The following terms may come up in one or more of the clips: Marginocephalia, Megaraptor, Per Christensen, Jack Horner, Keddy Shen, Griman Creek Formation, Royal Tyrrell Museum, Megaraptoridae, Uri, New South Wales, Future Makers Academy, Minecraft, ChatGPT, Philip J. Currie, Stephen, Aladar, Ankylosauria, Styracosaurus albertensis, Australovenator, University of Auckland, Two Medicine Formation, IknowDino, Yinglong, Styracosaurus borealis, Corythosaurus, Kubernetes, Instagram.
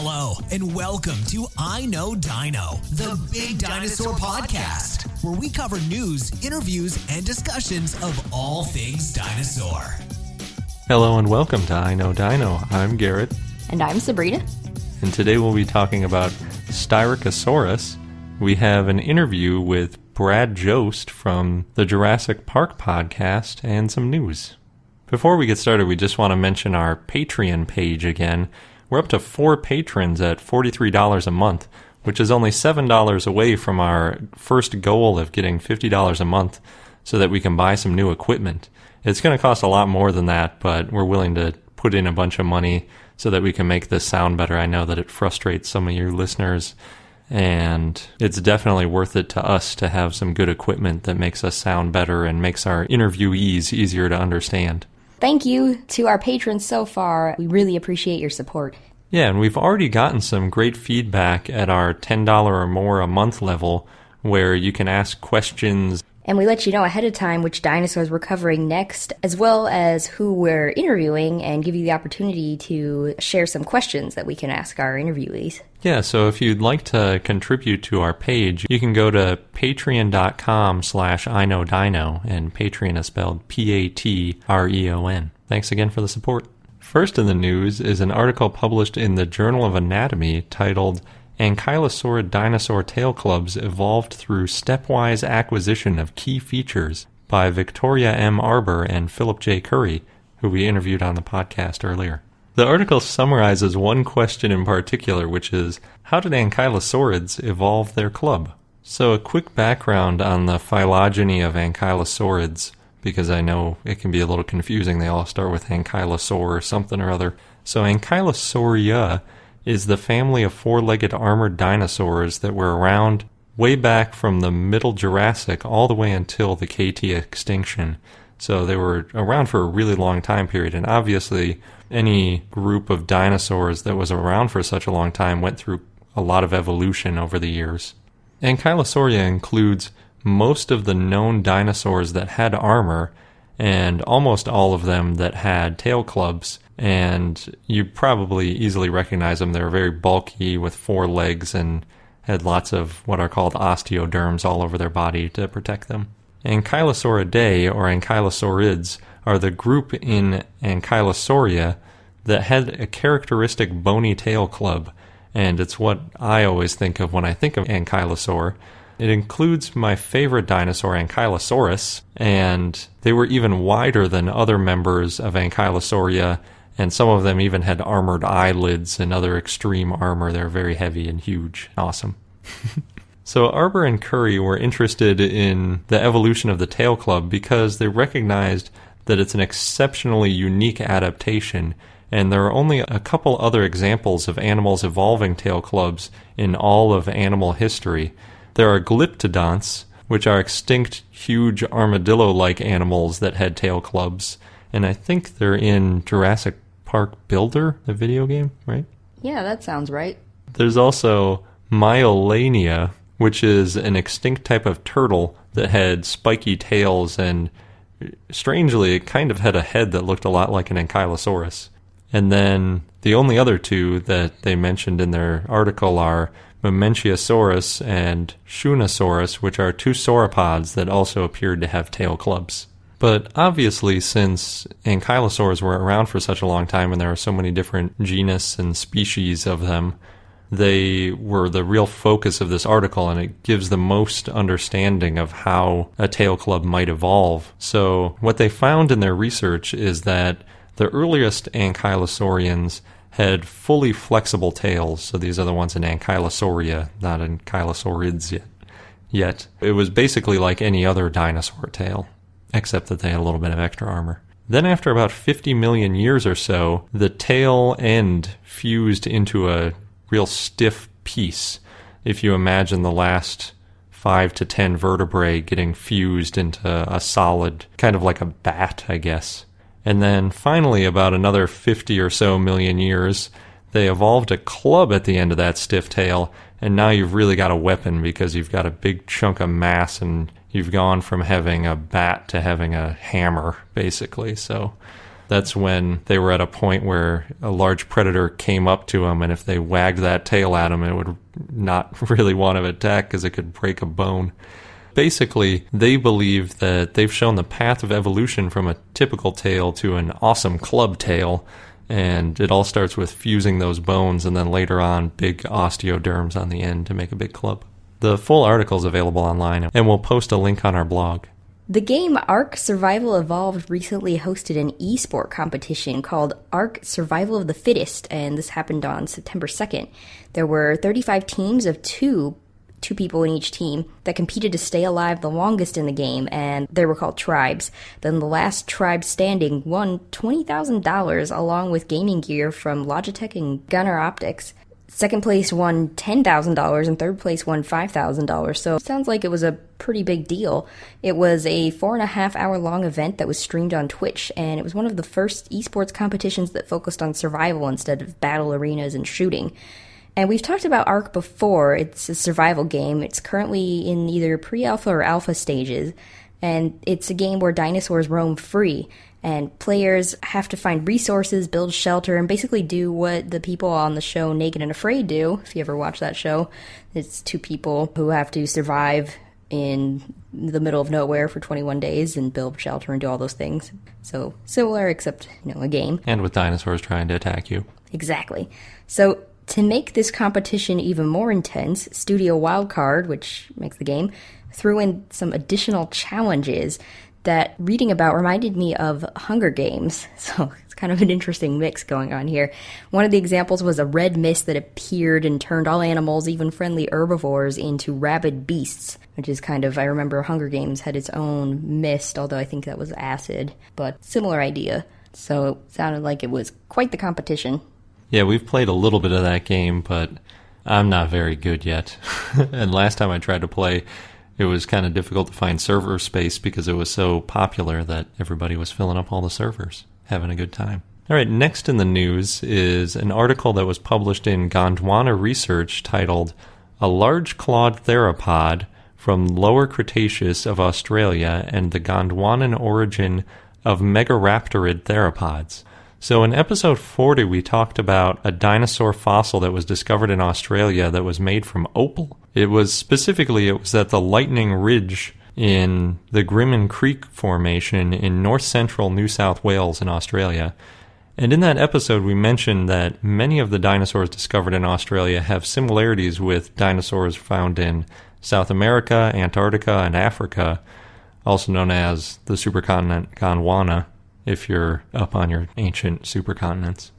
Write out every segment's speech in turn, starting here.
Hello, and welcome to I Know Dino, the Big Dinosaur Podcast, where we cover news, interviews, and discussions of all things dinosaur. Hello and welcome to I Know Dino. I'm Garrett. And I'm Sabrina. And today we'll be talking about Styracosaurus. We have an interview with Brad Jost from the Jurassic Park podcast and some news. Before we get started, we just want to mention our Patreon page again. We're up to 4 patrons at $43 a month, which is only $7 away from our first goal of getting $50 a month so that we can buy some new equipment. It's going to cost a lot more than that, but we're willing to put in a bunch of money so that we can make this sound better. I know that it frustrates some of your listeners, and it's definitely worth it to us to have some good equipment that makes us sound better and makes our interviewees easier to understand. Thank you to our patrons so far. We really appreciate your support. Yeah, and we've already gotten some great feedback at our $10 or more a month level, where you can ask questions. And we let you know ahead of time which dinosaurs we're covering next, as well as who we're interviewing, and give you the opportunity to share some questions that we can ask our interviewees. Yeah, so if you'd like to contribute to our page, you can go to patreon.com/iknowdino, and Patreon is spelled Patreon. Thanks again for the support. First in the news is an article published in the Journal of Anatomy titled Ankylosaurid Dinosaur Tail Clubs Evolved Through Stepwise Acquisition of Key Features by Victoria M. Arbour and Philip J. Currie, who we interviewed on the podcast earlier. The article summarizes one question in particular, which is, how did ankylosaurids evolve their club? So a quick background on the phylogeny of ankylosaurids, because I know it can be a little confusing. They all start with ankylosaur or something or other. So Ankylosauria is the family of four-legged armored dinosaurs that were around way back from the Middle Jurassic all the way until the KT extinction. So they were around for a really long time period, and obviously any group of dinosaurs that was around for such a long time went through a lot of evolution over the years. Ankylosauria includes most of the known dinosaurs that had armor, and almost all of them that had tail clubs, and you probably easily recognize them. They were very bulky with 4 legs and had lots of what are called osteoderms all over their body to protect them. Ankylosauridae, or ankylosaurids, are the group in Ankylosauria that had a characteristic bony tail club, and it's what I always think of when I think of ankylosaur. It includes my favorite dinosaur, Ankylosaurus, and they were even wider than other members of Ankylosauria, and some of them even had armored eyelids and other extreme armor. They're very heavy and huge. Awesome. So Arbour and Currie were interested in the evolution of the tail club because they recognized that it's an exceptionally unique adaptation, and there are only a couple other examples of animals evolving tail clubs in all of animal history. There are glyptodonts, which are extinct, huge armadillo-like animals that had tail clubs. And I think they're in Jurassic Park Builder, the video game, right? Yeah, that sounds right. There's also Myelania, which is an extinct type of turtle that had spiky tails, and strangely, it kind of had a head that looked a lot like an ankylosaurus. And then the only other two that they mentioned in their article are Mementiosaurus and Shunosaurus, which are 2 sauropods that also appeared to have tail clubs. But obviously, since ankylosaurs were around for such a long time and there are so many different genus and species of them, they were the real focus of this article, and it gives the most understanding of how a tail club might evolve. So what they found in their research is that the earliest ankylosaurians had fully flexible tails, so these are the ones in Ankylosauria, not ankylosaurids yet. It was basically like any other dinosaur tail, except that they had a little bit of extra armor. Then after about 50 million years or so, the tail end fused into a real stiff piece. If you imagine the last 5 to 10 vertebrae getting fused into a solid, kind of like a bat, I guess. And then finally, about another 50 or so million years, they evolved a club at the end of that stiff tail, and now you've really got a weapon because you've got a big chunk of mass, and you've gone from having a bat to having a hammer, basically. So that's when they were at a point where a large predator came up to them, and if they wagged that tail at them, it would not really want to attack because it could break a bone. Basically, they believe that they've shown the path of evolution from a typical tail to an awesome club tail, and it all starts with fusing those bones and then later on big osteoderms on the end to make a big club. The full article is available online, and we'll post a link on our blog. The game Ark: Survival Evolved recently hosted an esport competition called Ark: Survival of the Fittest, and this happened on September 2nd. There were 35 teams of two people in each team that competed to stay alive the longest in the game, and they were called tribes. Then the last tribe standing won $20,000 along with gaming gear from Logitech and Gunner Optics. Second place won $10,000 and third place won $5,000, so it sounds like it was a pretty big deal. It was a 4.5 hour long event that was streamed on Twitch, and it was one of the first esports competitions that focused on survival instead of battle arenas and shooting. And we've talked about Ark before. It's a survival game. It's currently in either pre-alpha or alpha stages. And it's a game where dinosaurs roam free. And players have to find resources, build shelter, and basically do what the people on the show Naked and Afraid do, if you ever watch that show. It's two people who have to survive in the middle of nowhere for 21 days and build shelter and do all those things. So similar, except, a game. And with dinosaurs trying to attack you. Exactly. So to make this competition even more intense, Studio Wildcard, which makes the game, threw in some additional challenges that reading about reminded me of Hunger Games. So it's kind of an interesting mix going on here. One of the examples was a red mist that appeared and turned all animals, even friendly herbivores, into rabid beasts, which is kind of, I remember Hunger Games had its own mist, although I think that was acid, but similar idea. So it sounded like it was quite the competition. Yeah, we've played a little bit of that game, but I'm not very good yet. And last time I tried to play, it was kind of difficult to find server space because it was so popular that everybody was filling up all the servers, having a good time. All right, next in the news is an article that was published in Gondwana Research titled "A Large Clawed Theropod from Lower Cretaceous of Australia and the Gondwanan Origin of Megaraptorid Theropods." So in episode 40, we talked about a dinosaur fossil that was discovered in Australia that was made from opal. It was at the Lightning Ridge in the Griman Creek Formation in north-central New South Wales in Australia. And in that episode, we mentioned that many of the dinosaurs discovered in Australia have similarities with dinosaurs found in South America, Antarctica, and Africa, also known as the supercontinent Gondwana, if you're up on your ancient supercontinents.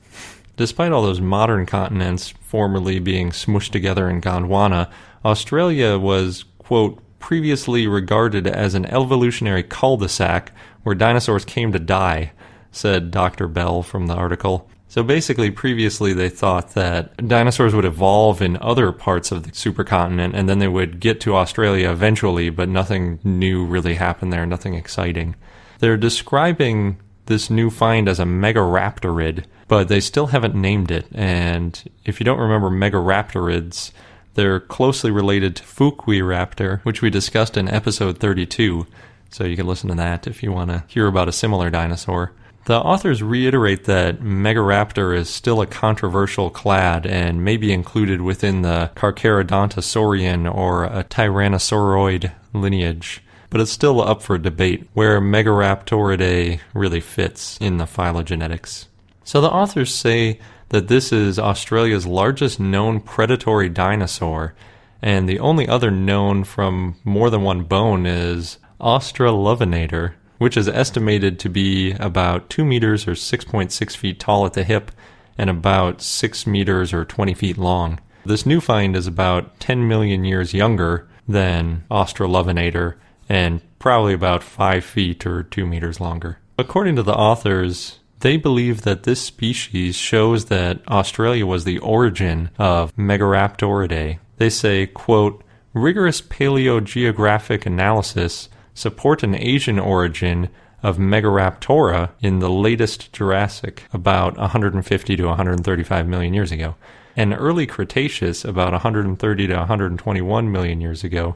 Despite all those modern continents formerly being smooshed together in Gondwana, Australia was, quote, previously regarded as an evolutionary cul-de-sac where dinosaurs came to die, said Dr. Bell from the article. So basically, previously they thought that dinosaurs would evolve in other parts of the supercontinent and then they would get to Australia eventually, but nothing new really happened there, nothing exciting. They're describing this new find as a megaraptorid, but they still haven't named it. And if you don't remember megaraptorids, they're closely related to Fukuiraptor, which we discussed in episode 32. So you can listen to that if you want to hear about a similar dinosaur. The authors reiterate that Megaraptor is still a controversial clade and may be included within the Carcharodonta Saurian or a Tyrannosauroid lineage, but it's still up for debate where Megaraptoridae really fits in the phylogenetics. So the authors say that this is Australia's largest known predatory dinosaur, and the only other known from more than one bone is Australovenator, which is estimated to be about 2 meters or 6.6 feet tall at the hip and about 6 meters or 20 feet long. This new find is about 10 million years younger than Australovenator, and probably about 5 feet or 2 meters longer. According to the authors, they believe that this species shows that Australia was the origin of Megaraptoridae. They say, quote, rigorous paleogeographic analysis support an Asian origin of Megaraptora in the latest Jurassic about 150 to 135 million years ago, and early Cretaceous about 130 to 121 million years ago,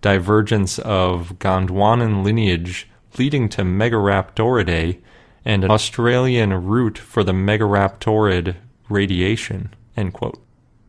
divergence of Gondwanan lineage leading to Megaraptoridae, and an Australian route for the Megaraptorid radiation, end quote.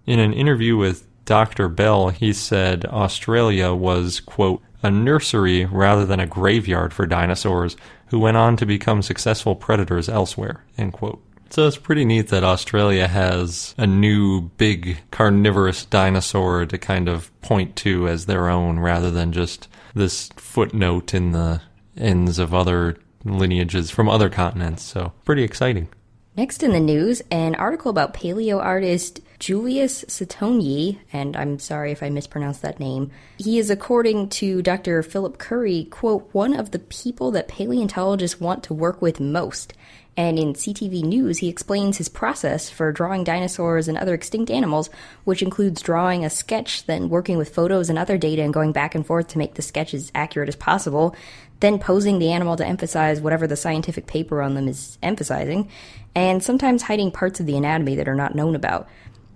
In an interview with Dr. Bell, he said Australia was, quote, a nursery rather than a graveyard for dinosaurs who went on to become successful predators elsewhere, end quote. So it's pretty neat that Australia has a new big carnivorous dinosaur to kind of point to as their own rather than just this footnote in the ends of other lineages from other continents. So pretty exciting. Next in the news, an article about paleo artist Julius Satoianni, and I'm sorry if I mispronounced that name. He is, according to Dr. Philip Currie, quote, one of the people that paleontologists want to work with most. And in CTV News, he explains his process for drawing dinosaurs and other extinct animals, which includes drawing a sketch, then working with photos and other data and going back and forth to make the sketch as accurate as possible, then posing the animal to emphasize whatever the scientific paper on them is emphasizing, and sometimes hiding parts of the anatomy that are not known about.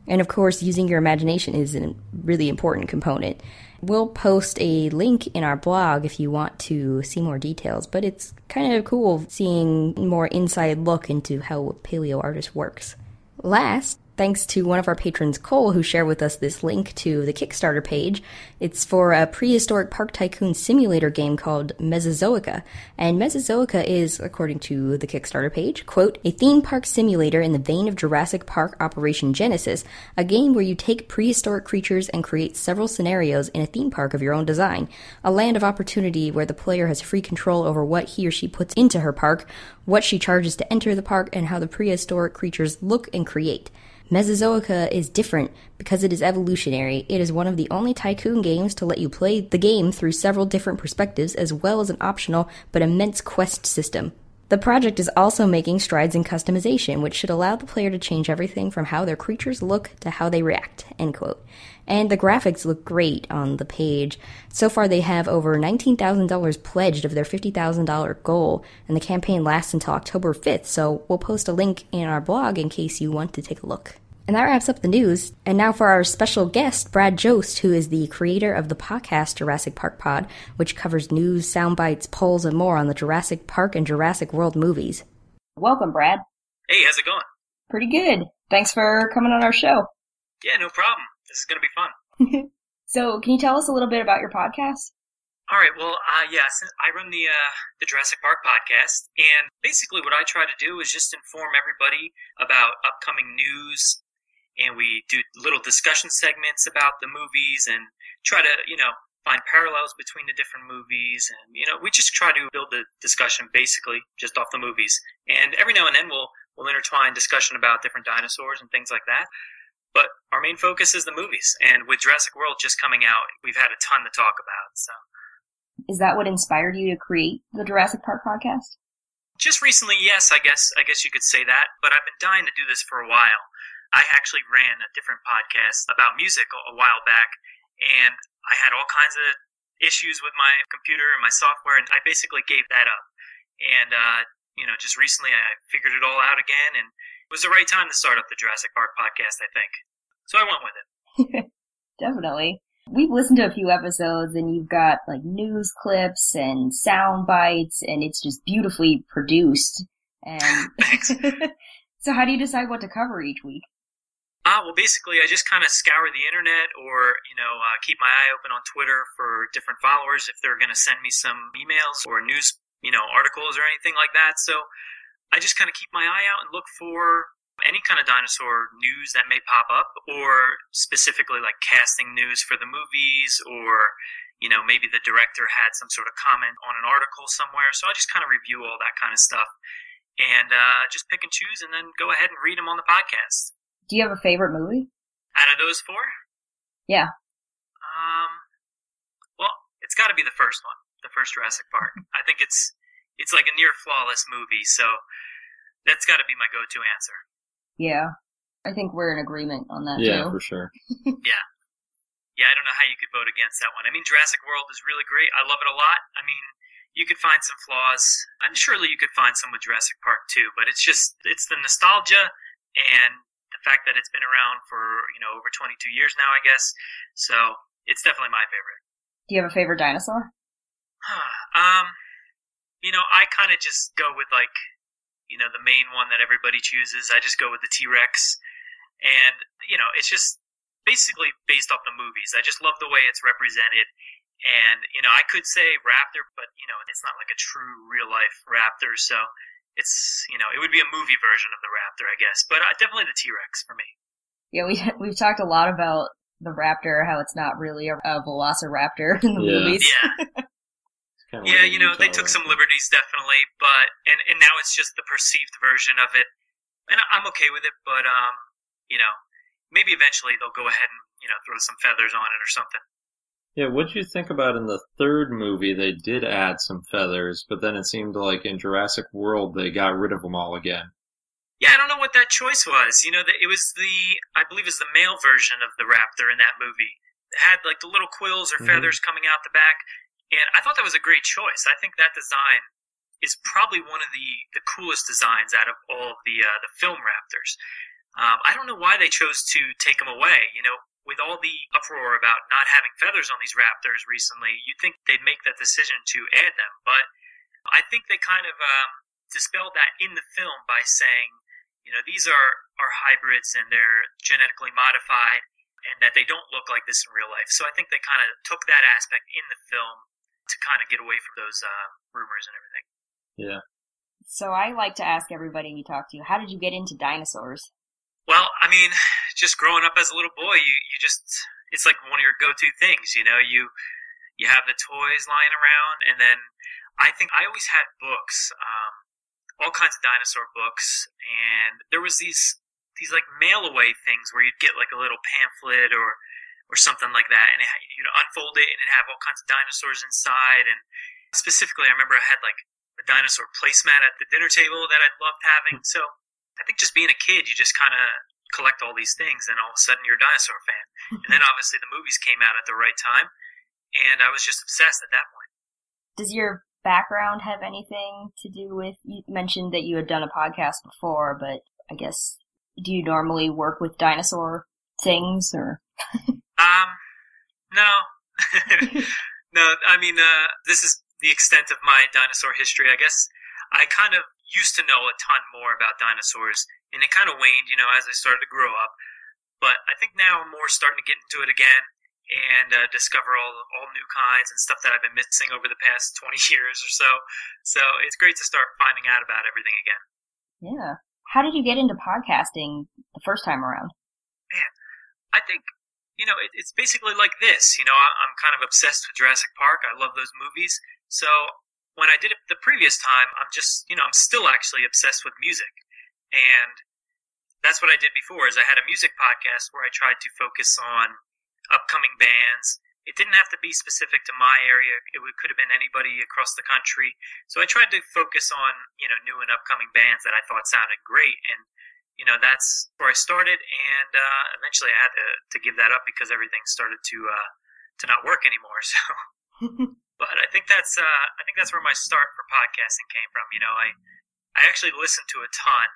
And of course, using your imagination is a really important component. We'll post a link in our blog if you want to see more details, but it's kind of cool seeing more inside look into how a paleo artist works. Last, thanks to one of our patrons, Cole, who shared with us this link to the Kickstarter page. It's for a prehistoric park tycoon simulator game called Mesozoica. And Mesozoica is, according to the Kickstarter page, quote, a theme park simulator in the vein of Jurassic Park Operation Genesis, a game where you take prehistoric creatures and create several scenarios in a theme park of your own design, a land of opportunity where the player has free control over what he or she puts into her park, what she charges to enter the park, and how the prehistoric creatures look and create. Mesozoica is different because it is evolutionary. It is one of the only tycoon games to let you play the game through several different perspectives, as well as an optional but immense quest system. The project is also making strides in customization, which should allow the player to change everything from how their creatures look to how they react, end quote. And the graphics look great on the page. So far they have over $19,000 pledged of their $50,000 goal, and the campaign lasts until October 5th, so we'll post a link in our blog in case you want to take a look. And that wraps up the news. And now for our special guest, Brad Jost, who is the creator of the podcast Jurassic Park Pod, which covers news, soundbites, polls, and more on the Jurassic Park and Jurassic World movies. Welcome, Brad. Hey, how's it going? Pretty good. Thanks for coming on our show. Yeah, no problem. This is going to be fun. So, can you tell us a little bit about your podcast? All right. Well, I run the Jurassic Park podcast, and basically what I try to do is just inform everybody about upcoming news. And we do little discussion segments about the movies and try to, find parallels between the different movies. And, we just try to build the discussion basically just off the movies. And every now and then we'll intertwine discussion about different dinosaurs and things like that. But our main focus is the movies. And with Jurassic World just coming out, we've had a ton to talk about. So, is that what inspired you to create the Jurassic Park podcast? Just recently, yes, I guess you could say that. But I've been dying to do this for a while. I actually ran a different podcast about music a while back, and I had all kinds of issues with my computer and my software, and I basically gave that up. And, just recently I figured it all out again, and it was the right time to start up the Jurassic Park podcast, I think. So I went with it. Definitely. We've listened to a few episodes, and you've got, news clips and sound bites, and it's just beautifully produced. And thanks. So how do you decide what to cover each week? Well, basically, I just kind of scour the internet or, keep my eye open on Twitter for different followers if they're going to send me some emails or news, articles or anything like that. So I just kind of keep my eye out and look for any kind of dinosaur news that may pop up, or specifically like casting news for the movies, or, maybe the director had some sort of comment on an article somewhere. So I just kind of review all that kind of stuff and just pick and choose and then go ahead and read them on the podcast. Do you have a favorite movie? Out of those four? Yeah. Well, it's got to be the first one, the first Jurassic Park. I think it's like a near flawless movie, so that's got to be my go-to answer. Yeah, I think we're in agreement on that. Yeah, too. For sure. Yeah, I don't know how you could vote against that one. I mean, Jurassic World is really great. I love it a lot. I mean, you could find some flaws. I'm surely you could find some with Jurassic Park too, but it's the nostalgia and fact that it's been around for, over 22 years now, I guess. So it's definitely my favorite. Do you have a favorite dinosaur? I kind of just go with you know, the main one that everybody chooses. I just go with the T-Rex. And, you know, it's just basically based off the movies. I just love the way it's represented. And, you know, I could say raptor, but, you know, it's not like a true real-life raptor. So it's, you know, it would be a movie version of the raptor, I guess. But definitely the T-Rex for me. Yeah, we've talked a lot about the raptor, how it's not really a velociraptor in the movies. Yeah. Yeah, you know, they took some liberties, definitely, but and now it's just the perceived version of it, and I'm okay with it. But you know, maybe eventually they'll go ahead and, you know, throw some feathers on it or something. Yeah, what'd you think about in the third movie? They did add some feathers, but then it seemed like in Jurassic World they got rid of them all again. Yeah, I don't know what that choice was. You know, it was I believe it was the male version of the raptor in that movie. It had like the little quills or feathers coming out the back. And I thought that was a great choice. I think that design is probably one of the coolest designs out of all of the film raptors. I don't know why they chose to take them away. You know, with all the uproar about not having feathers on these raptors recently, you'd think they'd make that decision to add them. But I think they kind of dispelled that in the film by saying, you know, these are hybrids and they're genetically modified and that they don't look like this in real life. So I think they kind of took that aspect in the film to kind of get away from those rumors and everything. Yeah. So I like to ask everybody we talk to, how did you get into dinosaurs? Well, I mean, just growing up as a little boy, you just, it's like one of your go-to things, you know, you have the toys lying around. And then I think I always had books, all kinds of dinosaur books, and there was these like mail-away things where you'd get like a little pamphlet or something like that, and you'd unfold it and it'd have all kinds of dinosaurs inside. And specifically, I remember I had like a dinosaur placemat at the dinner table that I loved having. So I think just being a kid, you just kind of collect all these things, and all of a sudden you're a dinosaur fan. And then obviously the movies came out at the right time, and I was just obsessed at that point. Does your background have anything to do with, you mentioned that you had done a podcast before, but I guess, do you normally work with dinosaur things, or? No. No, I mean, this is the extent of my dinosaur history. I guess I kind of used to know a ton more about dinosaurs, and it kind of waned, you know, as I started to grow up. But I think now I'm more starting to get into it again and discover all new kinds and stuff that I've been missing over the past 20 years or so. So it's great to start finding out about everything again. Yeah. How did you get into podcasting the first time around? Man, I think, you know, it's basically like this. You know, I'm kind of obsessed with Jurassic Park. I love those movies. So when I did it the previous time, I'm just, you know, I'm still actually obsessed with music. And that's what I did before, is I had a music podcast where I tried to focus on upcoming bands. It didn't have to be specific to my area. It could have been anybody across the country. So I tried to focus on, you know, new and upcoming bands that I thought sounded great. And, you know, that's where I started. And eventually I had to give that up because everything started to not work anymore. So, but I think that's where my start for podcasting came from. You know, I actually listened to a ton,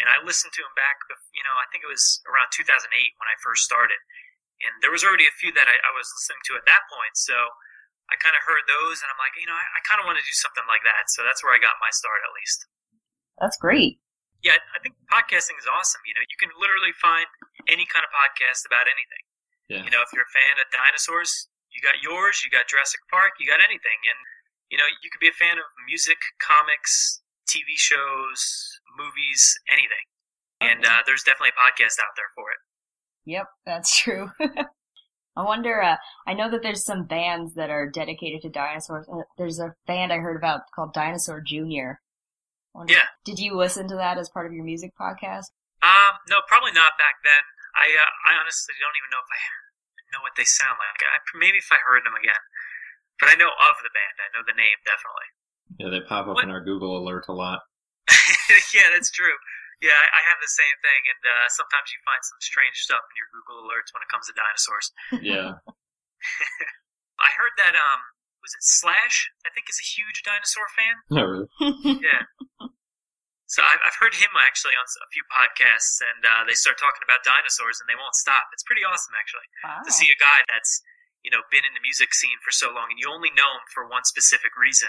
and I listened to them back, you know, I think it was around 2008 when I first started. And there was already a few that I was listening to at that point, so I kind of heard those, and I'm like, you know, I kind of want to do something like that. So that's where I got my start, at least. That's great. Yeah, I think podcasting is awesome. You know, you can literally find any kind of podcast about anything. Yeah. You know, if you're a fan of dinosaurs, you got yours, you got Jurassic Park, you got anything. And, you know, you could be a fan of music, comics, TV shows, movies, anything. And there's definitely a podcast out there for it. Yep, that's true. I wonder, I know that there's some bands that are dedicated to dinosaurs. There's a band I heard about called Dinosaur Jr. Yeah. Did you listen to that as part of your music podcast? No, probably not back then. I honestly don't even know if I know what they sound like. Maybe if I heard them again. But I know of the band. I know the name, definitely. Yeah, they pop up in our Google alert a lot. Yeah, that's true. Yeah, I have the same thing, and sometimes you find some strange stuff in your Google alerts when it comes to dinosaurs. Yeah. I heard that, was it Slash, I think, is a huge dinosaur fan? Oh, really? Yeah. So I've heard him, actually, on a few podcasts, and they start talking about dinosaurs, and they won't stop. It's pretty awesome, actually, to see a guy that's, you know, been in the music scene for so long, and you only know him for one specific reason.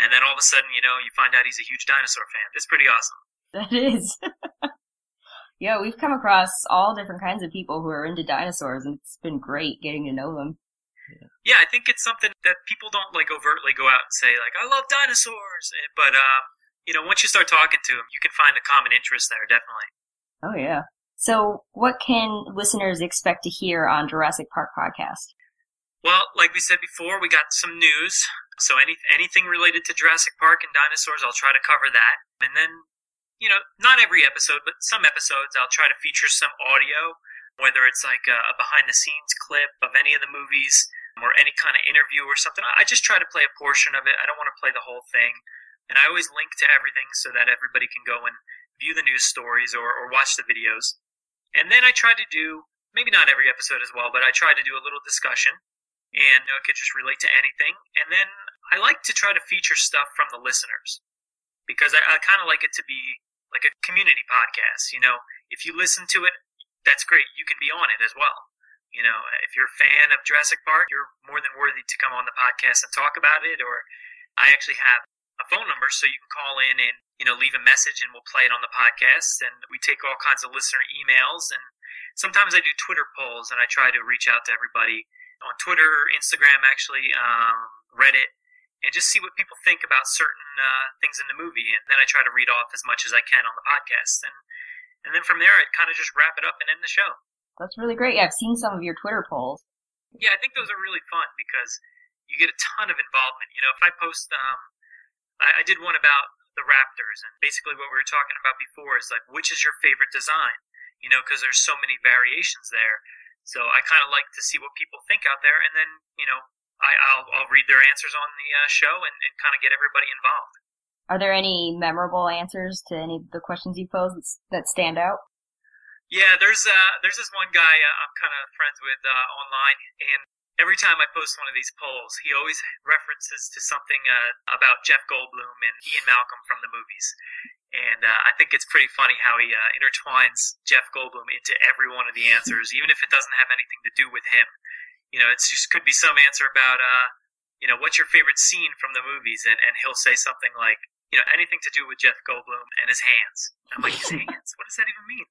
And then all of a sudden, you know, you find out he's a huge dinosaur fan. It's pretty awesome. That is. Yeah, we've come across all different kinds of people who are into dinosaurs, and it's been great getting to know them. Yeah, I think it's something that people don't like overtly go out and say, like, I love dinosaurs. But, you know, once you start talking to them, you can find a common interest there, definitely. Oh, yeah. So what can listeners expect to hear on Jurassic Park Podcast? Well, like we said before, we got some news. So anything related to Jurassic Park and dinosaurs, I'll try to cover that. And then, you know, not every episode, but some episodes, I'll try to feature some audio, whether it's like a behind-the-scenes clip of any of the movies or any kind of interview or something. I just try to play a portion of it. I don't want to play the whole thing. And I always link to everything so that everybody can go and view the news stories or watch the videos. And then I try to do, maybe not every episode as well, but I try to do a little discussion. And it could just relate to anything. And then I like to try to feature stuff from the listeners. Because I kind of like it to be like a community podcast. You know, if you listen to it, that's great. You can be on it as well. You know, if you're a fan of Jurassic Park, you're more than worthy to come on the podcast and talk about it. Or I actually have a phone number, so you can call in and, you know, leave a message and we'll play it on the podcast. And we take all kinds of listener emails. And sometimes I do Twitter polls, and I try to reach out to everybody on Twitter, Instagram, actually, Reddit, and just see what people think about certain things in the movie. And then I try to read off as much as I can on the podcast. And then from there, I kind of just wrap it up and end the show. That's really great. Yeah, I've seen some of your Twitter polls. Yeah, I think those are really fun because you get a ton of involvement. You know, if I post, I did one about the Raptors, and basically what we were talking about before is like, which is your favorite design? You know, because there's so many variations there. So I kind of like to see what people think out there, and then, you know, I'll read their answers on the show and kind of get everybody involved. Are there any memorable answers to any of the questions you posed that stand out? Yeah, there's this one guy I'm kind of friends with online, and every time I post one of these polls, he always references to something about Jeff Goldblum and Ian Malcolm from the movies. And I think it's pretty funny how he intertwines Jeff Goldblum into every one of the answers, even if it doesn't have anything to do with him. You know, it just could be some answer about, you know, what's your favorite scene from the movies? And he'll say something like, you know, anything to do with Jeff Goldblum and his hands. I'm like, his hands? What does that even mean?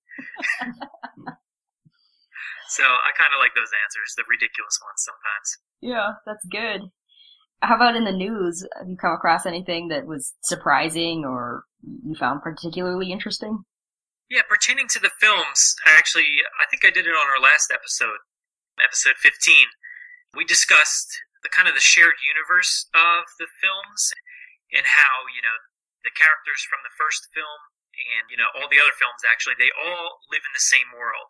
So I kind of like those answers, the ridiculous ones sometimes. Yeah, that's good. How about in the news? Have you come across anything that was surprising or you found particularly interesting? Yeah, pertaining to the films, actually, I think I did it on our last episode, episode 15. We discussed the kind of the shared universe of the films. And how, you know, the characters from the first film and, you know, all the other films, actually, they all live in the same world.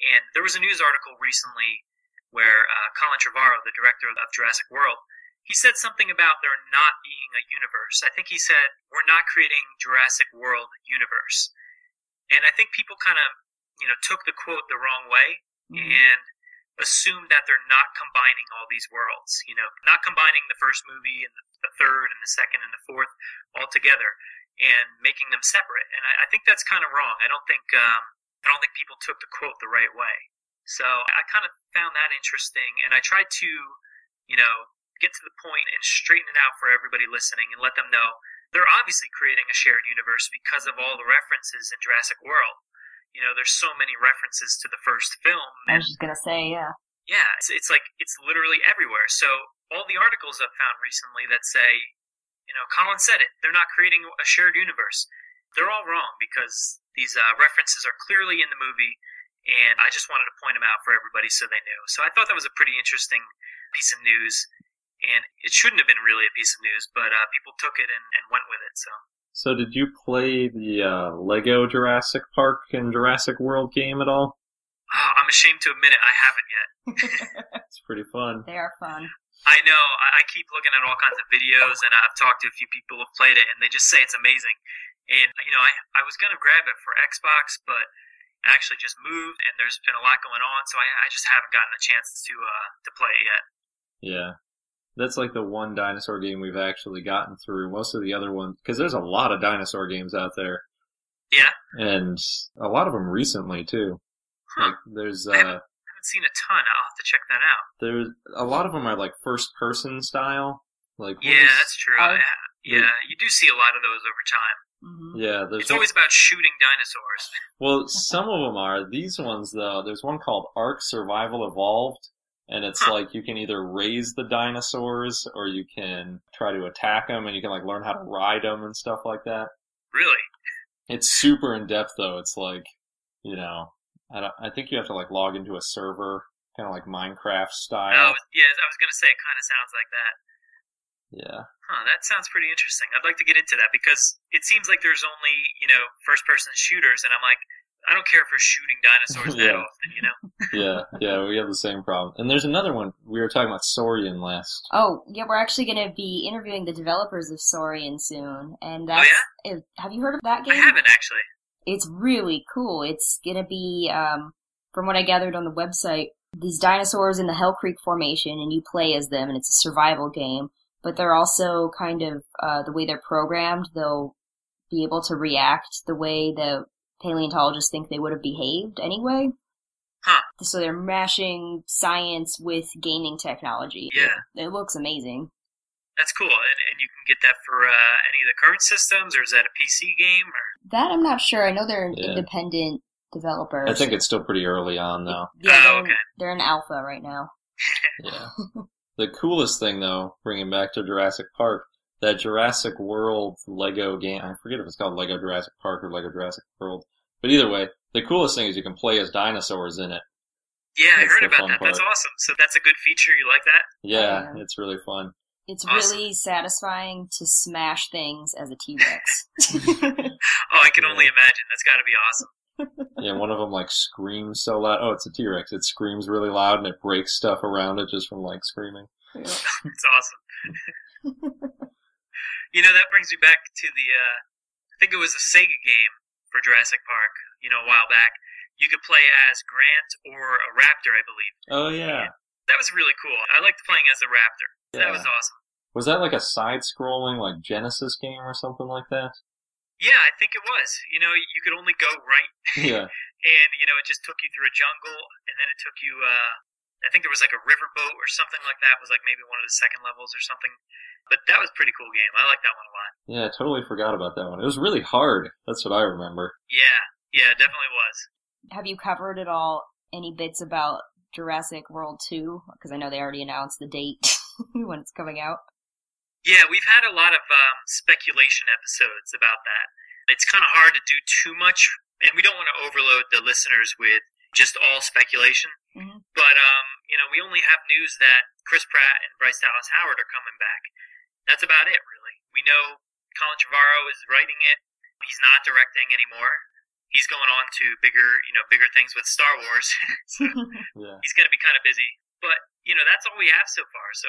And there was a news article recently where Colin Trevorrow, the director of Jurassic World, he said something about there not being a universe. I think he said, we're not creating Jurassic World universe. And I think people kind of, you know, took the quote the wrong way and assumed that they're not combining all these worlds. You know, not combining the first movie and the third and the second and the fourth all together and making them separate. And I think that's kind of wrong. I don't think people took the quote the right way. So I kind of found that interesting, and I tried to, you know, get to the point and straighten it out for everybody listening and let them know they're obviously creating a shared universe because of all the references in Jurassic World. You know, there's so many references to the first film. I was just going to say, yeah. Yeah, it's like it's literally everywhere. So all the articles I've found recently that say, you know, Colin said it, they're not creating a shared universe. They're all wrong because these references are clearly in the movie, and I just wanted to point them out for everybody so they knew. So I thought that was a pretty interesting piece of news, and it shouldn't have been really a piece of news, but people took it and went with it. So did you play the Lego Jurassic Park and Jurassic World game at all? Oh, I'm ashamed to admit it, I haven't yet. It's pretty fun. They are fun. I know. I keep looking at all kinds of videos, and I've talked to a few people who've played it, and they just say it's amazing. And, you know, I was going to grab it for Xbox, but I actually just moved, and there's been a lot going on, so I just haven't gotten a chance to play it yet. Yeah. That's like the one dinosaur game we've actually gotten through. Most of the other ones, because there's a lot of dinosaur games out there. Yeah. And a lot of them recently, too. Huh. Like, there's, I haven't seen a ton. I'll have to check that out. There's, a lot of them are, like, first-person style. Like, yeah, that's true. Yeah, you do see a lot of those over time. Mm-hmm. Yeah, it's always about shooting dinosaurs. Well, some of them are. These ones, though, there's one called Ark: Survival Evolved, and it's like you can either raise the dinosaurs or you can try to attack them, and you can like learn how to ride them and stuff like that. Really? It's super in depth, though. It's like, you know, I think you have to like log into a server, kind of like Minecraft style. Oh, yeah, I was gonna say it kind of sounds like that. Yeah. Huh, that sounds pretty interesting. I'd like to get into that because it seems like there's only, you know, first-person shooters, and I'm like, I don't care for shooting dinosaurs that often, you know? Yeah, we have the same problem. And there's another one. We were talking about Saurian last. Oh, yeah, we're actually going to be interviewing the developers of Saurian soon. And that's, oh, yeah? Have you heard of that game? I haven't, actually. It's really cool. It's going to be, from what I gathered on the website, these dinosaurs in the Hell Creek Formation, and you play as them, and it's a survival game. But they're also kind of, the way they're programmed, they'll be able to react the way the paleontologists think they would have behaved anyway. Huh. So they're mashing science with gaming technology. Yeah. It looks amazing. That's cool. And you can get that for any of the current systems, or is that a PC game? Or? That I'm not sure. I know they're an independent developer. I think it's still pretty early on, though. Yeah, they're in alpha right now. Yeah. The coolest thing, though, bringing back to Jurassic Park, that Jurassic World Lego game, I forget if it's called Lego Jurassic Park or Lego Jurassic World, but either way, the coolest thing is you can play as dinosaurs in it. Yeah, I heard about that. Part. That's awesome. So that's a good feature. You like that? Yeah, it's really fun. It's really satisfying to smash things as a T-Rex. Oh, I can only imagine. That's got to be awesome. Yeah, one of them, like, screams so loud. Oh, it's a T-Rex. It screams really loud, and it breaks stuff around it just from, like, screaming. It's awesome. You know, that brings me back to the, I think it was a Sega game for Jurassic Park, you know, a while back. You could play as Grant or a raptor, I believe. Oh, yeah. That was really cool. I liked playing as a raptor. Yeah. That was awesome. Was that, like, a side-scrolling, like, Genesis game or something like that? Yeah, I think it was. You know, you could only go right. Yeah. And, you know, it just took you through a jungle, and then it took you, I think there was like a riverboat or something like that. It was like maybe one of the second levels or something. But that was a pretty cool game. I like that one a lot. Yeah, I totally forgot about that one. It was really hard. That's what I remember. Yeah, it definitely was. Have you covered at all any bits about Jurassic World 2? Because I know they already announced the date when it's coming out. Yeah, we've had a lot of speculation episodes about that. It's kind of hard to do too much, and we don't want to overload the listeners with just all speculation. Mm-hmm. But, you know, we only have news that Chris Pratt and Bryce Dallas Howard are coming back. That's about it, really. We know Colin Trevorrow is writing it. He's not directing anymore. He's going on to bigger things with Star Wars. So he's going to be kind of busy. But, you know, that's all we have so far, so...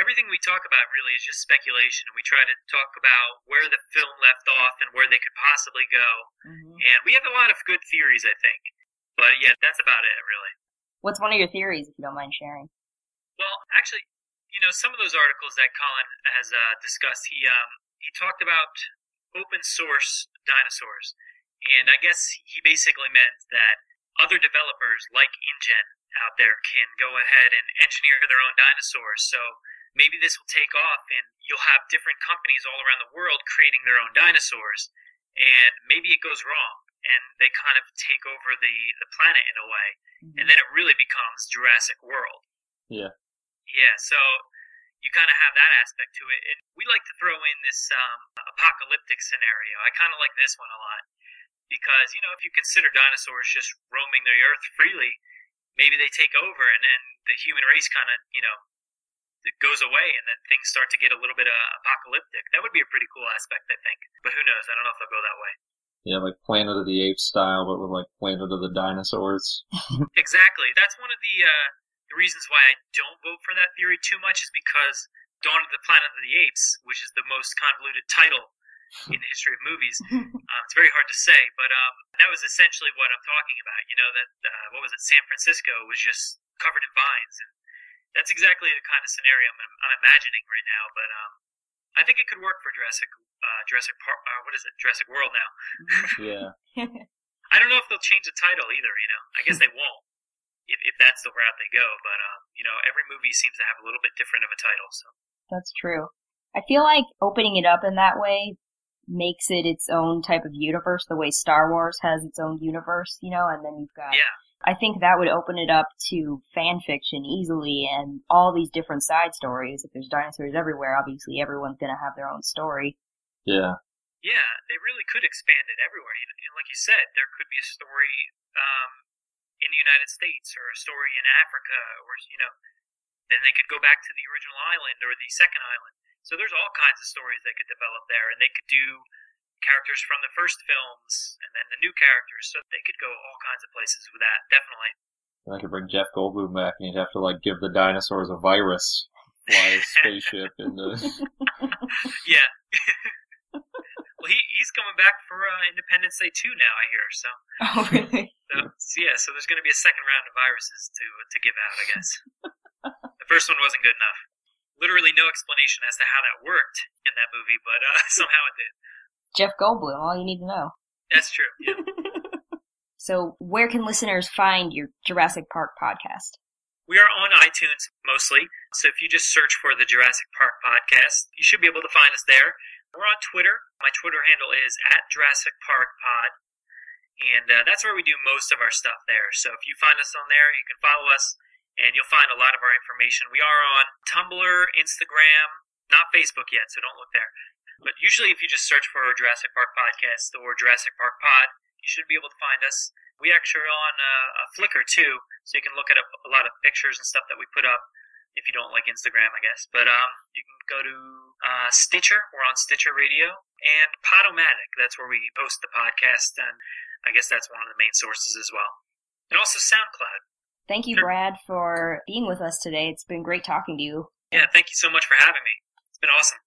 Everything we talk about really is just speculation, and we try to talk about where the film left off and where they could possibly go. Mm-hmm. And we have a lot of good theories, I think. But yeah, that's about it, really. What's one of your theories, if you don't mind sharing? Well, actually, you know, some of those articles that Colin has discussed, he talked about open source dinosaurs, and I guess he basically meant that other developers like InGen out there can go ahead and engineer their own dinosaurs. So maybe this will take off and you'll have different companies all around the world creating their own dinosaurs, and maybe it goes wrong and they kind of take over the planet in a way. Mm-hmm. And then it really becomes Jurassic World. Yeah. Yeah, so you kind of have that aspect to it. And we like to throw in this apocalyptic scenario. I kind of like this one a lot because, you know, if you consider dinosaurs just roaming the earth freely, maybe they take over and then the human race kind of, you know, it goes away, and then things start to get a little bit apocalyptic. That would be a pretty cool aspect, I think. But who knows? I don't know if they'll go that way. Yeah, like Planet of the Apes style, but with like Planet of the Dinosaurs. Exactly. That's one of the reasons why I don't vote for that theory too much, is because Dawn of the Planet of the Apes, which is the most convoluted title in the history of movies, it's very hard to say. But that was essentially what I'm talking about. You know, that what was it? San Francisco was just covered in vines. And that's exactly the kind of scenario I'm imagining right now, but I think it could work for Jurassic World now. Yeah. I don't know if they'll change the title either, you know. I guess they won't, if that's the route they go, but, you know, every movie seems to have a little bit different of a title, so. That's true. I feel like opening it up in that way makes it its own type of universe, the way Star Wars has its own universe, you know, and then you've got... Yeah. I think that would open it up to fan fiction easily and all these different side stories. If there's dinosaurs everywhere, obviously everyone's going to have their own story. Yeah. Yeah, they really could expand it everywhere. You know, like you said, there could be a story in the United States or a story in Africa, or, you know, then they could go back to the original island or the second island. So there's all kinds of stories they could develop there, and they could do characters from the first films and then the new characters, so they could go all kinds of places with that, definitely. And I could bring Jeff Goldblum back and you'd have to like give the dinosaurs a virus, fly a spaceship into... Yeah. Well, he's coming back for Independence Day 2 now, I hear, so... Oh, really? So, yeah, so there's going to be a second round of viruses to give out, I guess. The first one wasn't good enough. Literally no explanation as to how that worked in that movie, but somehow it did. Jeff Goldblum, all you need to know. That's true, yeah. So where can listeners find your Jurassic Park podcast? We are on iTunes mostly, so if you just search for the Jurassic Park podcast, you should be able to find us there. We're on Twitter. My Twitter handle is @JurassicParkPod, and that's where we do most of our stuff there. So if you find us on there, you can follow us, and you'll find a lot of our information. We are on Tumblr, Instagram, not Facebook yet, so don't look there. But usually if you just search for Jurassic Park Podcast or Jurassic Park Pod, you should be able to find us. We actually are on a Flickr, too, so you can look at a lot of pictures and stuff that we put up if you don't like Instagram, I guess. But you can go to Stitcher. We're on Stitcher Radio. And Podomatic, that's where we post the podcast, and I guess that's one of the main sources as well. And also SoundCloud. Thank you, Brad, for being with us today. It's been great talking to you. Yeah, thank you so much for having me. It's been awesome.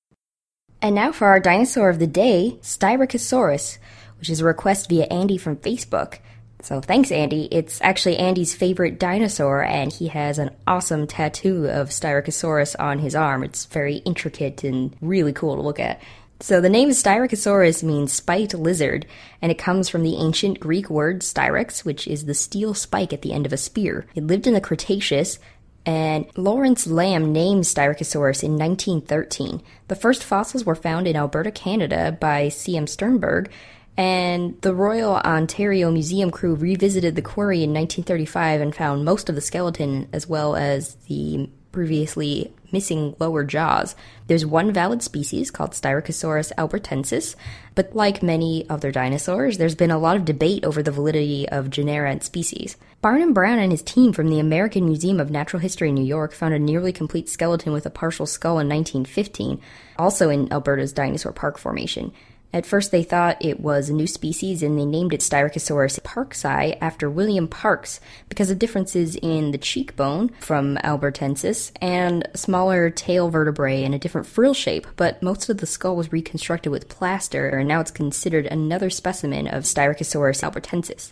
And now for our dinosaur of the day, Styracosaurus, which is a request via Andy from Facebook. So thanks, Andy. It's actually Andy's favorite dinosaur, and he has an awesome tattoo of Styracosaurus on his arm. It's very intricate and really cool to look at. So the name Styracosaurus means spiked lizard, and it comes from the ancient Greek word styrax, which is the steel spike at the end of a spear. It lived in the Cretaceous. And Lawrence Lamb named Styracosaurus in 1913. The first fossils were found in Alberta, Canada by C.M. Sternberg, and the Royal Ontario Museum crew revisited the quarry in 1935 and found most of the skeleton as well as the previously missing lower jaws. There's one valid species called Styracosaurus albertensis, but like many other dinosaurs, there's been a lot of debate over the validity of genera and species. Barnum Brown and his team from the American Museum of Natural History in New York found a nearly complete skeleton with a partial skull in 1915, also in Alberta's Dinosaur Park Formation. At first they thought it was a new species and they named it Styracosaurus parksi after William Parks because of differences in the cheekbone from albertensis and smaller tail vertebrae and a different frill shape, but most of the skull was reconstructed with plaster and now it's considered another specimen of Styracosaurus albertensis.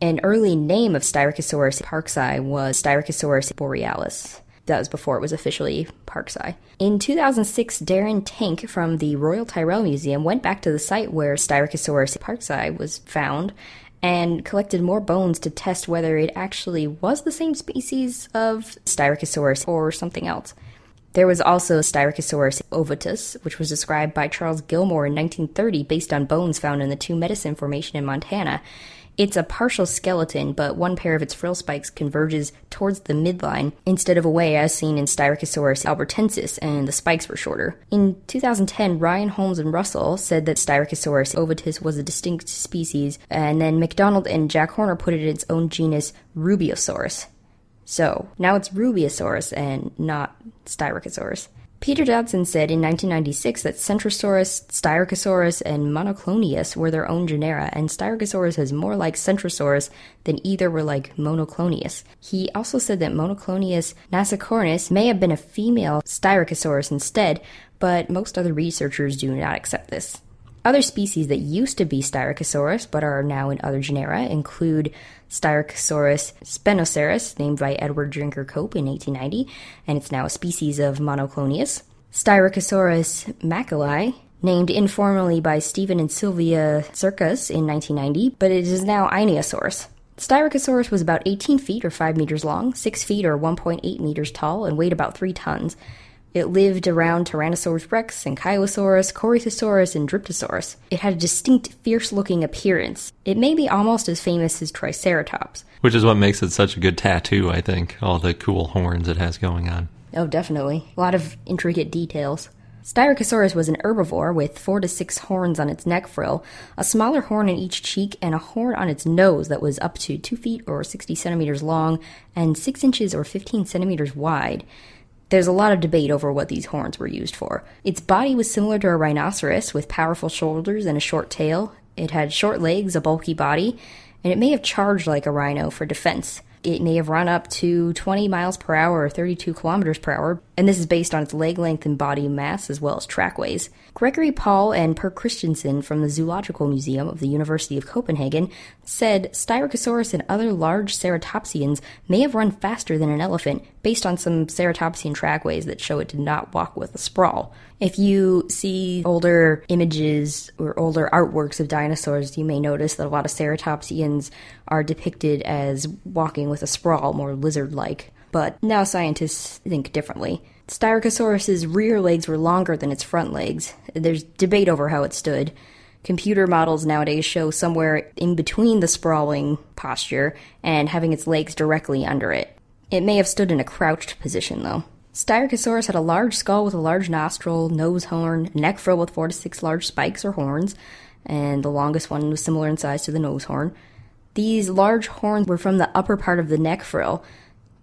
An early name of Styracosaurus parksi was Styracosaurus borealis. That was before it was officially parksi. In 2006, Darren Tank from the Royal Tyrrell Museum went back to the site where Styracosaurus parksi was found and collected more bones to test whether it actually was the same species of Styracosaurus or something else. There was also Styracosaurus ovatus, which was described by Charles Gilmore in 1930 based on bones found in the Two Medicine Formation in Montana. It's a partial skeleton, but one pair of its frill spikes converges towards the midline instead of away as seen in Styracosaurus albertensis, and the spikes were shorter. In 2010, Ryan Holmes and Russell said that Styracosaurus ovatus was a distinct species, and then McDonald and Jack Horner put it in its own genus Rubiosaurus. So, now it's Rubiosaurus and not Styracosaurus. Peter Dodson said in 1996 that Centrosaurus, Styracosaurus, and Monoclonius were their own genera, and Styracosaurus is more like Centrosaurus than either were like Monoclonius. He also said that Monoclonius nasicornis may have been a female Styracosaurus instead, but most other researchers do not accept this. Other species that used to be Styracosaurus but are now in other genera include Styracosaurus spinoceras, named by Edward Drinker Cope in 1890, and it's now a species of Monoclonius. Styracosaurus macaulay, named informally by Stephen and Sylvia Circus in 1990, but it is now Ineosaurus. Styracosaurus was about 18 feet or 5 meters long, 6 feet or 1.8 meters tall, and weighed about 3 tons. It lived around Tyrannosaurus rex, Ankylosaurus, Corythosaurus, and Dryptosaurus. It had a distinct, fierce-looking appearance. It may be almost as famous as Triceratops. Which is what makes it such a good tattoo, I think. All the cool horns it has going on. Oh, definitely. A lot of intricate details. Styracosaurus was an herbivore with 4 to 6 horns on its neck frill, a smaller horn in each cheek, and a horn on its nose that was up to 2 feet or 60 centimeters long and 6 inches or 15 centimeters wide. There's a lot of debate over what these horns were used for. Its body was similar to a rhinoceros with powerful shoulders and a short tail. It had short legs, a bulky body, and it may have charged like a rhino for defense. It may have run up to 20 miles per hour or 32 kilometers per hour, and this is based on its leg length and body mass as well as trackways. Gregory Paul and Per Christensen from the Zoological Museum of the University of Copenhagen said Styracosaurus and other large ceratopsians may have run faster than an elephant based on some ceratopsian trackways that show it did not walk with a sprawl. If you see older images or older artworks of dinosaurs, you may notice that a lot of ceratopsians are depicted as walking with a sprawl, more lizard-like. But now scientists think differently. Styracosaurus's rear legs were longer than its front legs. There's debate over how it stood. Computer models nowadays show somewhere in between the sprawling posture and having its legs directly under it. It may have stood in a crouched position, though. Styracosaurus had a large skull with a large nostril, nose horn, neck frill with 4 to 6 large spikes or horns, and the longest one was similar in size to the nose horn. These large horns were from the upper part of the neck frill.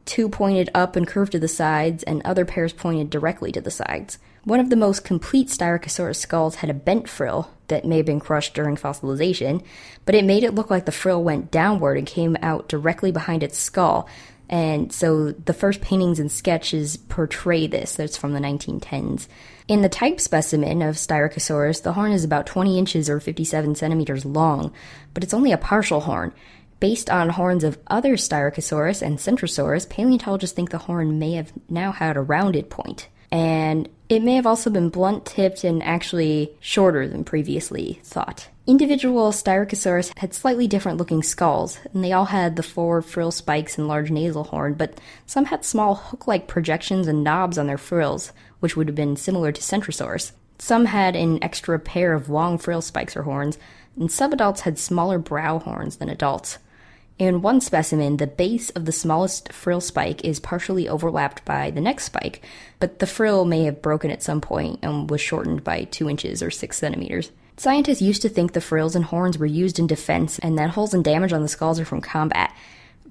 2 pointed up and curved to the sides, and other pairs pointed directly to the sides. One of the most complete Styracosaurus skulls had a bent frill that may have been crushed during fossilization, but it made it look like the frill went downward and came out directly behind its skull. And so the first paintings and sketches portray this. That's from the 1910s. In the type specimen of Styracosaurus, the horn is about 20 inches or 57 centimeters long, but it's only a partial horn. Based on horns of other Styracosaurus and Centrosaurus, paleontologists think the horn may have now had a rounded point. And it may have also been blunt-tipped and actually shorter than previously thought. Individual Styracosaurus had slightly different-looking skulls, and they all had the 4 frill spikes and large nasal horn, but some had small hook-like projections and knobs on their frills, which would have been similar to Centrosaurus. Some had an extra pair of long frill spikes or horns, and some adults had smaller brow horns than adults. In one specimen, the base of the smallest frill spike is partially overlapped by the next spike, but the frill may have broken at some point and was shortened by 2 inches or 6 centimeters. Scientists used to think the frills and horns were used in defense and that holes and damage on the skulls are from combat,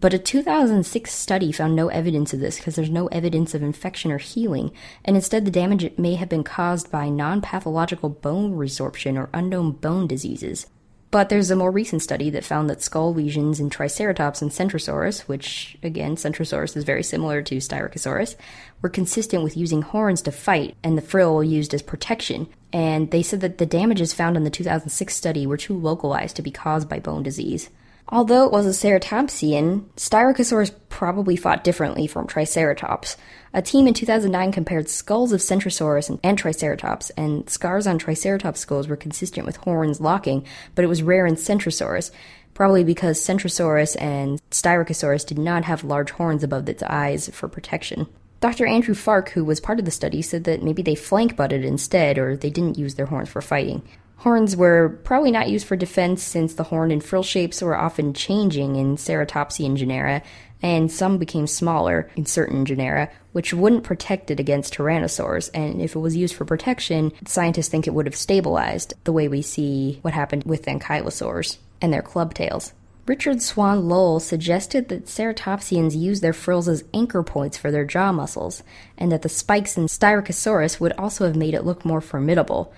but a 2006 study found no evidence of this because there's no evidence of infection or healing, and instead the damage may have been caused by non-pathological bone resorption or unknown bone diseases. But there's a more recent study that found that skull lesions in Triceratops and Centrosaurus, which, again, Centrosaurus is very similar to Styracosaurus, were consistent with using horns to fight and the frill used as protection. And they said that the damages found in the 2006 study were too localized to be caused by bone disease. Although it was a ceratopsian, Styracosaurus probably fought differently from Triceratops. A team in 2009 compared skulls of Centrosaurus and Triceratops, and scars on Triceratops skulls were consistent with horns locking, but it was rare in Centrosaurus, probably because Centrosaurus and Styracosaurus did not have large horns above its eyes for protection. Dr. Andrew Fark, who was part of the study, said that maybe they flank-butted instead, or they didn't use their horns for fighting. Horns were probably not used for defense since the horn and frill shapes were often changing in ceratopsian genera, and some became smaller in certain genera, which wouldn't protect it against tyrannosaurs, and if it was used for protection, scientists think it would have stabilized, the way we see what happened with ankylosaurs and their club tails. Richard Swan Lowell suggested that ceratopsians used their frills as anchor points for their jaw muscles, and that the spikes in Styracosaurus would also have made it look more formidable.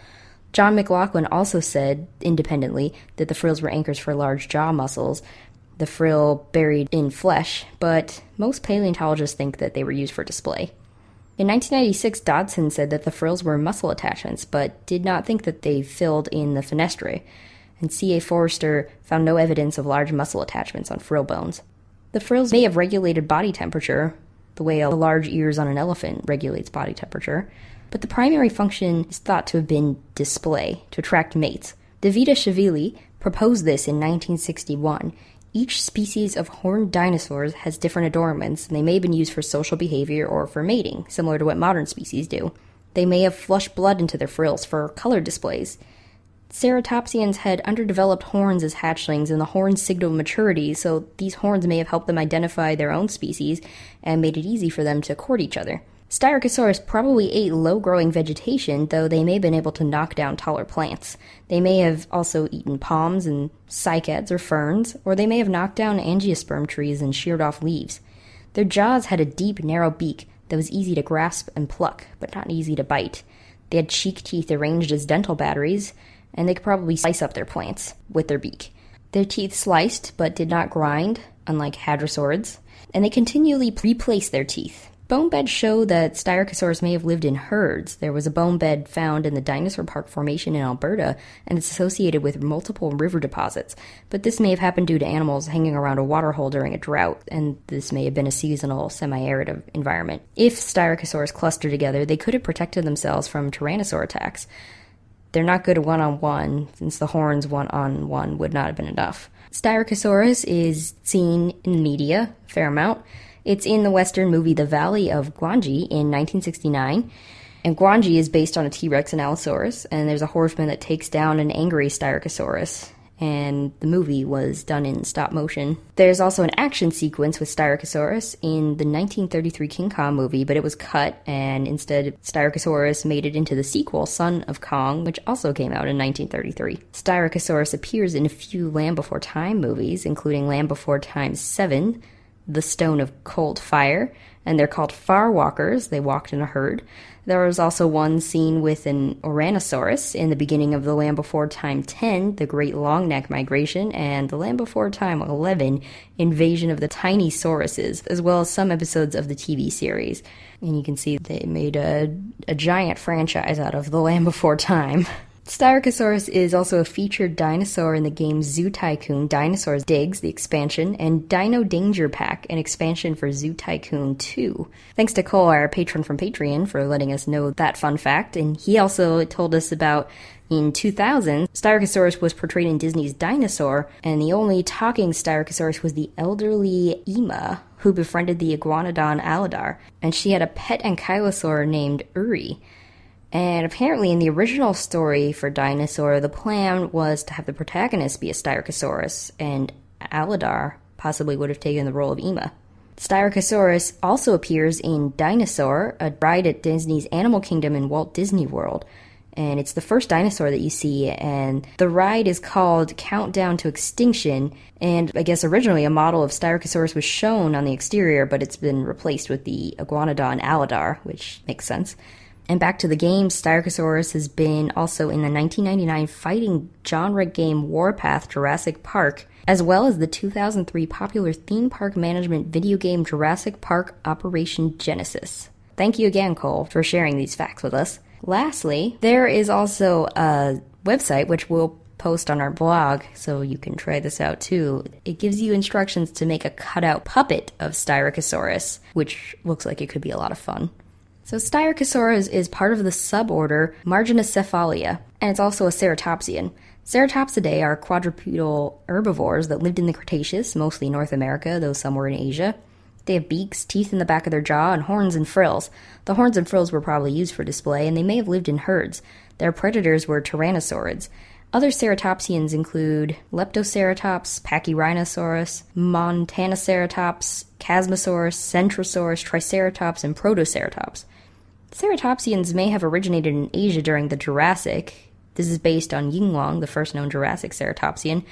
John McLaughlin also said, independently, that the frills were anchors for large jaw muscles, the frill buried in flesh, but most paleontologists think that they were used for display. In 1996, Dodson said that the frills were muscle attachments, but did not think that they filled in the fenestrae, and C.A. Forrester found no evidence of large muscle attachments on frill bones. The frills may have regulated body temperature, the way a large ears on an elephant regulates body temperature, but the primary function is thought to have been display, to attract mates. Davida Shavili proposed this in 1961. Each species of horned dinosaurs has different adornments, and they may have been used for social behavior or for mating, similar to what modern species do. They may have flushed blood into their frills for color displays. Ceratopsians had underdeveloped horns as hatchlings, and the horns signaled maturity, so these horns may have helped them identify their own species and made it easy for them to court each other. Styracosaurus probably ate low-growing vegetation, though they may have been able to knock down taller plants. They may have also eaten palms and cycads or ferns, or they may have knocked down angiosperm trees and sheared off leaves. Their jaws had a deep, narrow beak that was easy to grasp and pluck, but not easy to bite. They had cheek teeth arranged as dental batteries, and they could probably slice up their plants with their beak. Their teeth sliced, but did not grind, unlike hadrosaurs, and they continually replaced their teeth. Bone beds show that Styracosaurus may have lived in herds. There was a bone bed found in the Dinosaur Park Formation in Alberta, and it's associated with multiple river deposits. But this may have happened due to animals hanging around a waterhole during a drought, and this may have been a seasonal, semi-arid environment. If Styracosaurus clustered together, they could have protected themselves from tyrannosaur attacks. They're not good one-on-one, since the horns one-on-one would not have been enough. Styracosaurus is seen in the media a fair amount. It's in the Western movie The Valley of Guanji in 1969, and Guanji is based on a T-Rex and Allosaurus, and there's a horseman that takes down an angry Styracosaurus, and the movie was done in stop motion. There's also an action sequence with Styracosaurus in the 1933 King Kong movie, but it was cut, and instead Styracosaurus made it into the sequel, Son of Kong, which also came out in 1933. Styracosaurus appears in a few Land Before Time movies, including Land Before Time 7, The Stone of Cold Fire, and they're called far walkers. They walked in a herd. There was also one scene with an Oranosaurus in the beginning of the Land Before Time 10, the Great Longneck Migration, and the Land Before Time 11, Invasion of the Tiny Sauruses, as well as some episodes of the TV series. And you can see they made a giant franchise out of the Land Before Time. Styracosaurus is also a featured dinosaur in the game Zoo Tycoon Dinosaurs Digs, the expansion, and Dino Danger Pack, an expansion for Zoo Tycoon 2. Thanks to Cole, our patron from Patreon, for letting us know that fun fact, and he also told us about, in 2000, Styracosaurus was portrayed in Disney's Dinosaur, and the only talking Styracosaurus was the elderly Ema, who befriended the Iguanodon Aladar, and she had a pet ankylosaur named Uri. And apparently in the original story for Dinosaur, the plan was to have the protagonist be a Styracosaurus, and Aladar possibly would have taken the role of Ema. Styracosaurus also appears in Dinosaur, a ride at Disney's Animal Kingdom in Walt Disney World. And it's the first dinosaur that you see, and the ride is called Countdown to Extinction, and I guess originally a model of Styracosaurus was shown on the exterior, but it's been replaced with the Iguanodon Aladar, which makes sense. And back to the game, Styracosaurus has been also in the 1999 fighting genre game Warpath Jurassic Park, as well as the 2003 popular theme park management video game Jurassic Park Operation Genesis. Thank you again, Cole, for sharing these facts with us. Lastly, there is also a website which we'll post on our blog, so you can try this out too. It gives you instructions to make a cutout puppet of Styracosaurus, which looks like it could be a lot of fun. So Styracosaurus is part of the suborder Marginocephalia, and it's also a ceratopsian. Ceratopsidae are quadrupedal herbivores that lived in the Cretaceous, mostly North America, though some were in Asia. They have beaks, teeth in the back of their jaw, and horns and frills. The horns and frills were probably used for display, and they may have lived in herds. Their predators were tyrannosaurids. Other ceratopsians include Leptoceratops, Pachyrhinosaurus, Montanoceratops, Chasmosaurus, Centrosaurus, Triceratops, and Protoceratops. Ceratopsians may have originated in Asia during the Jurassic. This is based on Yinglong, the first known Jurassic ceratopsian,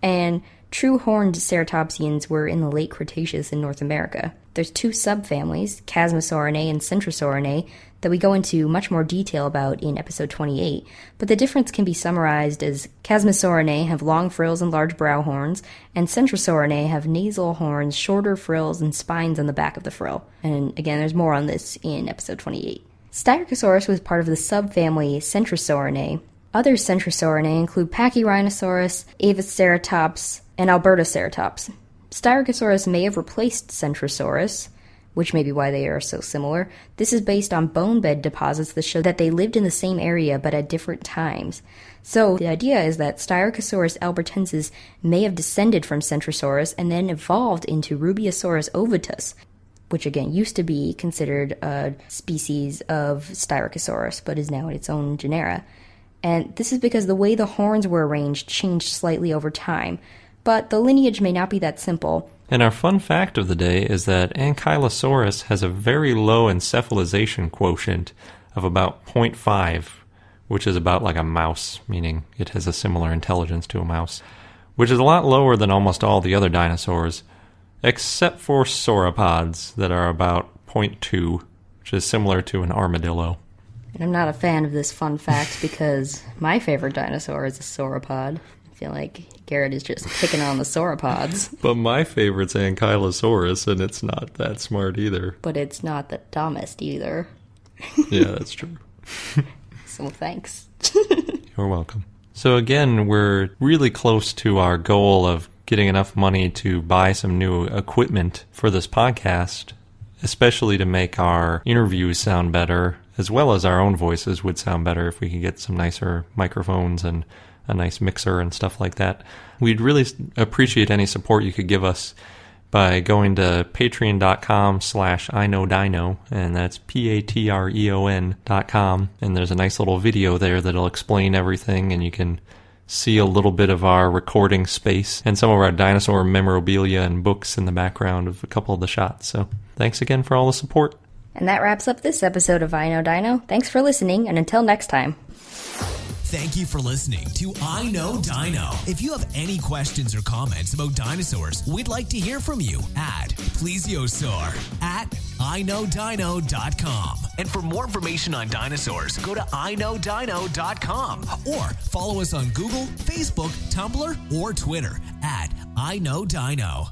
and true horned ceratopsians were in the late Cretaceous in North America. There's two subfamilies, Chasmosaurinae and Centrosaurinae, that we go into much more detail about in episode 28, but the difference can be summarized as Chasmosaurinae have long frills and large brow horns, and Centrosaurinae have nasal horns, shorter frills, and spines on the back of the frill. And again, there's more on this in episode 28. Styracosaurus was part of the subfamily Centrosaurinae. Other Centrosaurinae include Pachyrhinosaurus, Avoceratops, and Albertoceratops. Styracosaurus may have replaced Centrosaurus, which may be why they are so similar. This is based on bone bed deposits that show that they lived in the same area but at different times. So the idea is that Styracosaurus albertensis may have descended from Centrosaurus and then evolved into Rubiosaurus ovatus, which again used to be considered a species of Styracosaurus, but is now in its own genera. And this is because the way the horns were arranged changed slightly over time. But the lineage may not be that simple. And our fun fact of the day is that Ankylosaurus has a very low encephalization quotient of about 0.5, which is about like a mouse, meaning it has a similar intelligence to a mouse, which is a lot lower than almost all the other dinosaurs, except for sauropods that are about 0.2, which is similar to an armadillo. And I'm not a fan of this fun fact because my favorite dinosaur is a sauropod. I feel like Garrett is just picking on the sauropods. But my favorite's Ankylosaurus, and it's not that smart either. But it's not the dumbest either. Yeah, that's true. So thanks. You're welcome. So again, we're really close to our goal of getting enough money to buy some new equipment for this podcast, especially to make our interviews sound better, as well as our own voices would sound better if we could get some nicer microphones and a nice mixer and stuff like that. We'd really appreciate any support you could give us by going to patreon.com/iknowdino, and that's patreon.com. And there's a nice little video there that'll explain everything, and you can see a little bit of our recording space and some of our dinosaur memorabilia and books in the background of a couple of the shots. So thanks again for all the support. And that wraps up this episode of I Know Dino. Thanks for listening, and until next time. Thank you for listening to I Know Dino. If you have any questions or comments about dinosaurs, we'd like to hear from you at plesiosaur@iknowdino.com. And for more information on dinosaurs, go to iknowdino.com or follow us on Google, Facebook, Tumblr, or Twitter at I Know Dino.